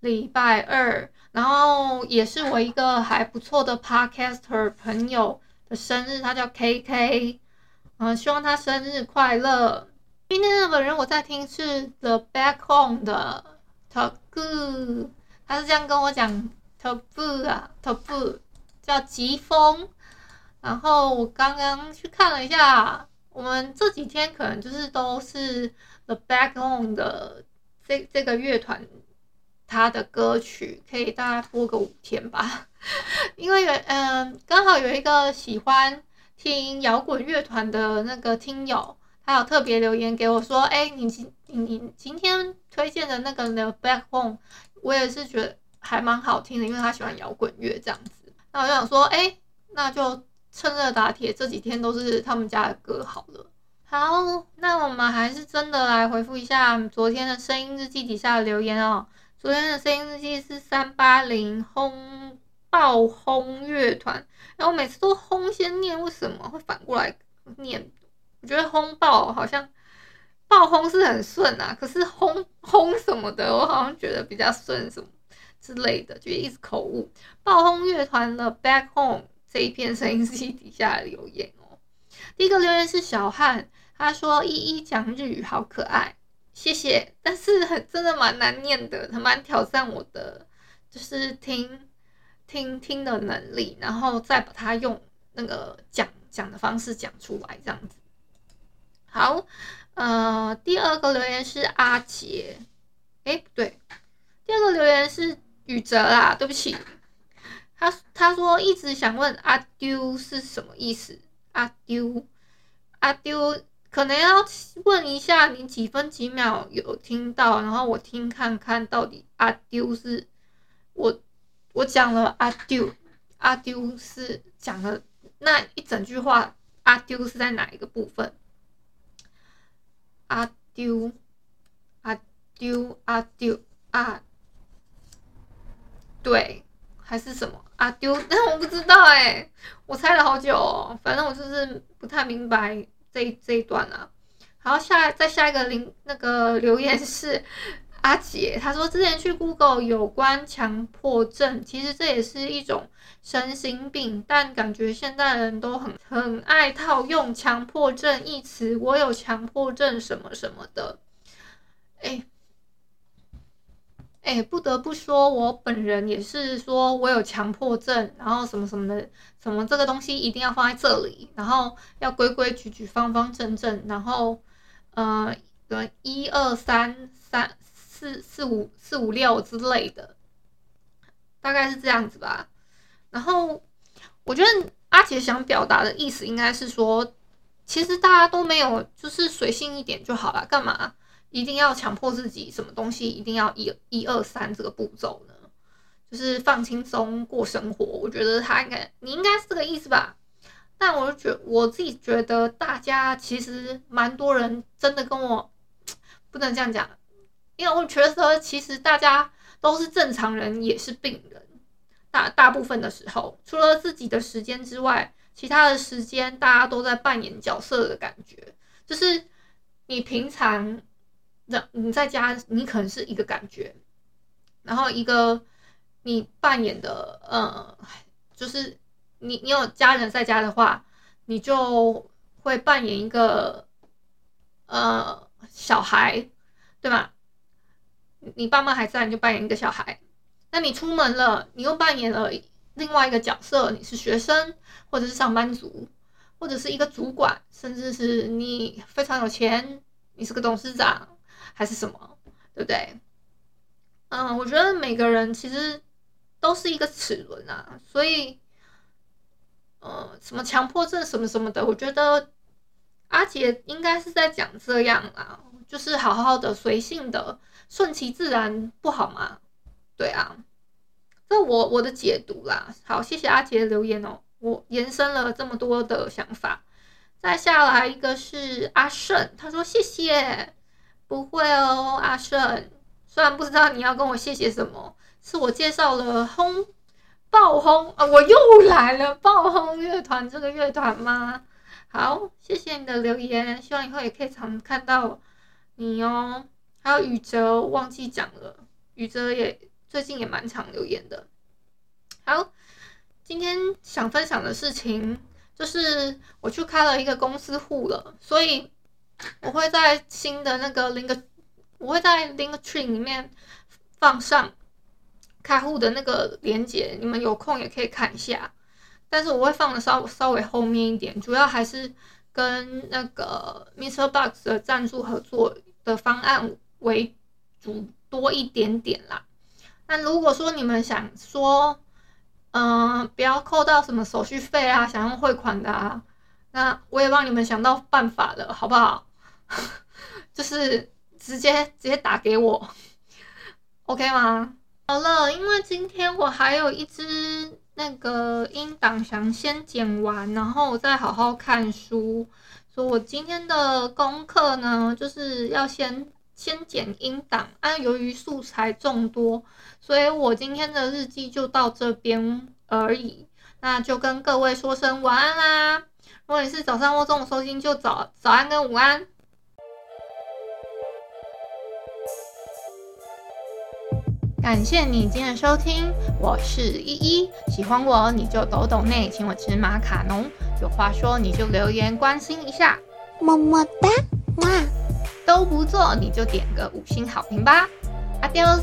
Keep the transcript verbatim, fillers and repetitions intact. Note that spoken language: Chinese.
礼拜二，然后也是我一个还不错的 podcaster 朋友的生日，他叫 K K， 嗯、呃，希望他生日快乐。今天的本人我在听是 The Back Horn 的 Taku， 他是这样跟我讲 Taku 啊 Taku 叫疾风。然后我刚刚去看了一下，我们这几天可能就是都是 The Back Horn 的这这个乐团。他的歌曲可以大概播个五天吧，因为嗯，刚好有一个喜欢听摇滚乐团的那个听友，他有特别留言给我说，哎、欸，你今你你今天推荐的那个 The Back Horn， 我也是觉得还蛮好听的，因为他喜欢摇滚乐这样子。那我就想说，哎、欸，那就趁热打铁，这几天都是他们家的歌好了。好，那我们还是真的来回复一下昨天的声音日记底下的留言哦。昨天的声音日记是三八零轰爆轰乐团，然后每次都轰先念，为什么会反过来念？我觉得轰爆好像爆轰是很顺啊，可是轰轰什么的，我好像觉得比较顺什么之类的，就一直口误。爆轰乐团的 Back Home 这一篇声音日记底下的留言哦，第一个留言是小汉，他说依依讲日语好可爱。谢谢，但是很真的蛮难念的，他蛮挑战我的，就是听听听的能力，然后再把它用那个讲讲的方式讲出来，这样子。好，呃，第二个留言是阿杰，哎不对，第二个留言是宇哲啦，对不起，他他说一直想问阿丢是什么意思，阿丢，阿丢。可能要问一下你几分几秒有听到，然后我听看看到底阿丢是我我讲了阿丢阿丢是讲了那一整句话阿丢是在哪一个部分？阿丢阿丢阿丢啊，对，还是什么阿丢？但我不知道哎、欸，我猜了好久、哦，反正我就是不太明白。这, 这一段啊，然后下再下一个零那个留言是阿姐，她说之前去 Google 有关强迫症，其实这也是一种身心病，但感觉现在人都很很爱套用强迫症一词，我有强迫症什么什么的。哎哎，不得不说，我本人也是说我有强迫症，然后什么什么的，什么这个东西一定要放在这里，然后要规规矩矩、方方正正，然后呃，一二三三四四五四五六之类的，大概是这样子吧。然后我觉得阿杰想表达的意思应该是说，其实大家都没有，就是随性一点就好了，干嘛？一定要强迫自己什么东西一定要一一二三这个步骤呢？就是放轻松过生活，我觉得他应该你应该是这个意思吧。但我就觉我自己觉得大家其实蛮多人真的跟我不能这样讲，因为我觉得其实大家都是正常人，也是病人，大大部分的时候，除了自己的时间之外，其他的时间大家都在扮演角色的感觉，就是你平常。你在家你可能是一个感觉，然后一个你扮演的呃、嗯，就是你你有家人在家的话，你就会扮演一个呃小孩，对吧？你爸妈还在，你就扮演一个小孩。那你出门了，你又扮演了另外一个角色，你是学生，或者是上班族，或者是一个主管，甚至是你非常有钱，你是个董事长。还是什么，对不对？嗯，我觉得每个人其实都是一个齿轮啊，所以，呃，什么强迫症什么什么的，我觉得阿杰应该是在讲这样啊，就是好好的、随性的、顺其自然，不好吗？对啊，这我我的解读啦。好，谢谢阿杰的留言哦，我延伸了这么多的想法。再下来一个是阿胜，他说谢谢，不会哦，阿胜。虽然不知道你要跟我谢谢什么，是我介绍了轰爆轰啊，我又来了爆轰乐团这个乐团吗？好，谢谢你的留言，希望以后也可以常看到你哦。还有宇哲，忘记讲了，宇哲也最近也蛮常留言的。好，今天想分享的事情就是我去开了一个公司户了，所以我会在新的那个 Link， 我会在 Linktree 里面放上开户的那个连结，你们有空也可以看一下。但是我会放的稍稍微后面一点，主要还是跟那个 Mister Box 的赞助合作的方案为主多一点点啦。那如果说你们想说，嗯、呃，不要扣到什么手续费啊，想用汇款的啊，那我也帮你们想到办法了，好不好？就是直接直接打给我 ，OK 吗？好了，因为今天我还有一支那个音档想先剪完，然后我再好好看书，所以我今天的功课呢，就是要先。先剪音档，啊，由于素材众多，所以我今天的日记就到这边而已。那就跟各位说声晚安啦！如果你是早上或中午收听，就早早安跟午安。感谢你今天的收听，我是依依。喜欢我你就抖抖内，请我吃马卡龙。有话说你就留言关心一下，么么哒，哇！都不做，你就点个五星好评吧。Adios。